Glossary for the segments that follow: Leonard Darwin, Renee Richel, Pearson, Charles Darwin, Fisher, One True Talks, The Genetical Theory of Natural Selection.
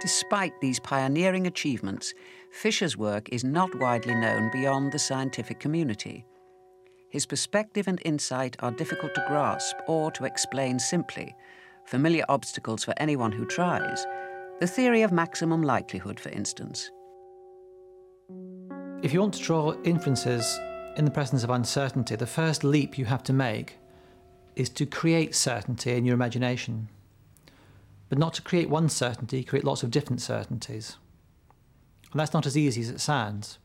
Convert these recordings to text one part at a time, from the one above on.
Despite these pioneering achievements, Fisher's work is not widely known beyond the scientific community. His perspective and insight are difficult to grasp or to explain simply, familiar obstacles for anyone who tries, the theory of maximum likelihood, for instance. If you want to draw inferences in the presence of uncertainty, the first leap you have to make is to create certainty in your imagination. But not to create one certainty, create lots of different certainties. And that's not as easy as it sounds.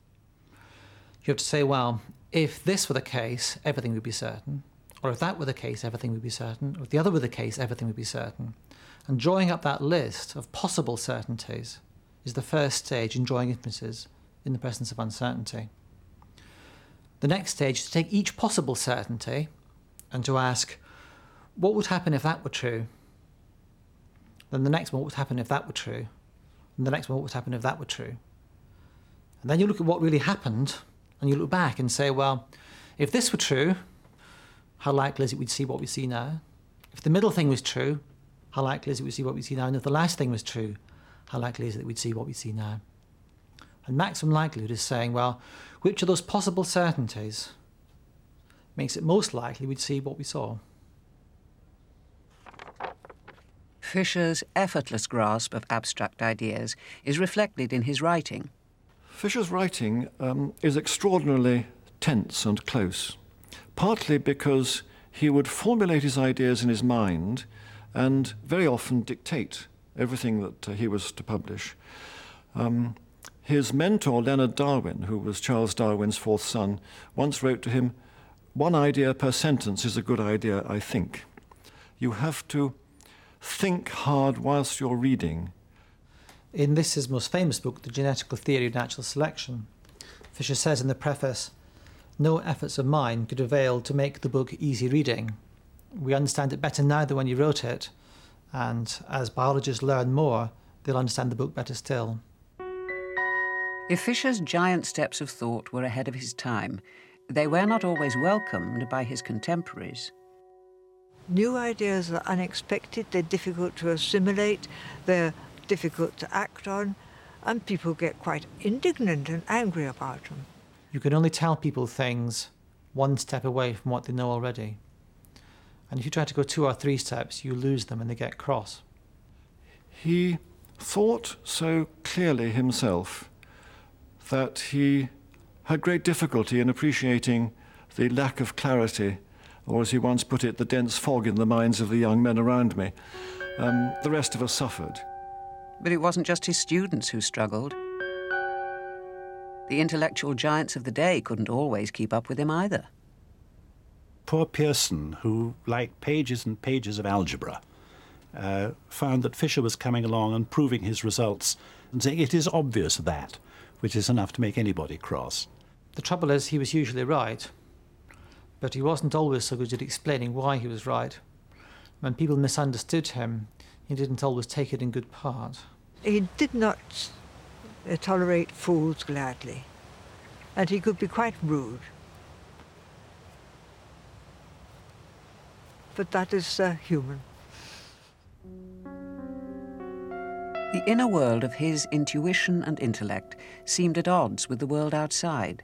You have to say, well, if this were the case, everything would be certain. Or if that were the case, everything would be certain. Or if the other were the case, everything would be certain. And drawing up that list of possible certainties is the first stage in drawing inferences in the presence of uncertainty. The next stage is to take each possible certainty and to ask, what would happen if that were true? Then the next one, what would happen if that were true? And the next one, what would happen if that were true? And then you look at what really happened, and you look back and say, well, if this were true, how likely is it we'd see what we see now? If the middle thing was true, how likely is it we'd see what we see now? And if the last thing was true, how likely is it that we'd see what we see now? And maximum likelihood is saying, well, which of those possible certainties makes it most likely we'd see what we saw? Fisher's effortless grasp of abstract ideas is reflected in his writing. Fisher's writing is extraordinarily tense and close, partly because he would formulate his ideas in his mind and very often dictate everything that he was to publish. His mentor, Leonard Darwin, who was Charles Darwin's fourth son, once wrote to him, "One idea per sentence is a good idea, I think." You have to think hard whilst you're reading. In this, his most famous book, The Genetical Theory of Natural Selection, Fisher says in the preface, "No efforts of mine could avail to make the book easy reading. We understand it better now than when you wrote it, and as biologists learn more, they'll understand the book better still." If Fisher's giant steps of thought were ahead of his time, they were not always welcomed by his contemporaries. New ideas are unexpected, they're difficult to assimilate, they're difficult to act on, and people get quite indignant and angry about them. You can only tell people things one step away from what they know already. And if you try to go 2 or 3 steps, you lose them and they get cross. He thought so clearly himself that he had great difficulty in appreciating the lack of clarity, or as he once put it, the dense fog in the minds of the young men around me. The rest of us suffered. But it wasn't just his students who struggled. The intellectual giants of the day couldn't always keep up with him either. Poor Pearson, who liked pages and pages of algebra, found that Fisher was coming along and proving his results and saying, it is obvious that, which is enough to make anybody cross. The trouble is, he was usually right. But he wasn't always so good at explaining why he was right. When people misunderstood him, he didn't always take it in good part. He did not tolerate fools gladly, and he could be quite rude. But that is human. The inner world of his intuition and intellect seemed at odds with the world outside.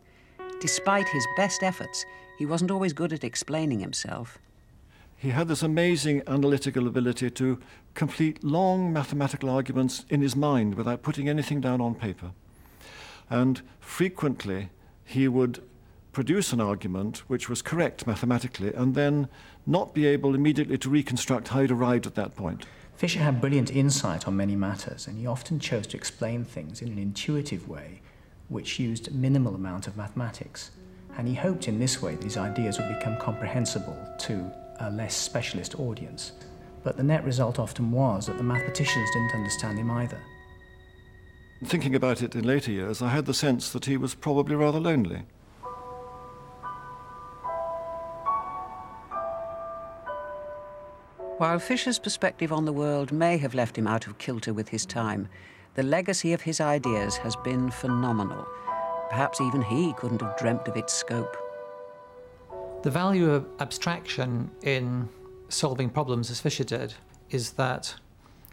Despite his best efforts, he wasn't always good at explaining himself. He had this amazing analytical ability to complete long mathematical arguments in his mind without putting anything down on paper. And frequently, he would produce an argument which was correct mathematically and then not be able immediately to reconstruct how he'd arrived at that point. Fisher had brilliant insight on many matters, and he often chose to explain things in an intuitive way which used a minimal amount of mathematics. And he hoped in this way these ideas would become comprehensible to a less specialist audience. But the net result often was that the mathematicians didn't understand him either. Thinking about it in later years, I had the sense that he was probably rather lonely. While Fisher's perspective on the world may have left him out of kilter with his time, the legacy of his ideas has been phenomenal. Perhaps even he couldn't have dreamt of its scope. The value of abstraction in solving problems, as Fisher did, is that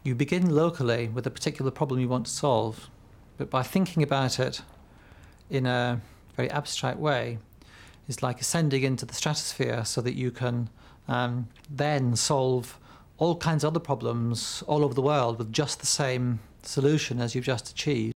You begin locally with a particular problem you want to solve, but by thinking about it in a very abstract way is like ascending into the stratosphere so that you can then solve all kinds of other problems all over the world with just the same solution as you've just achieved.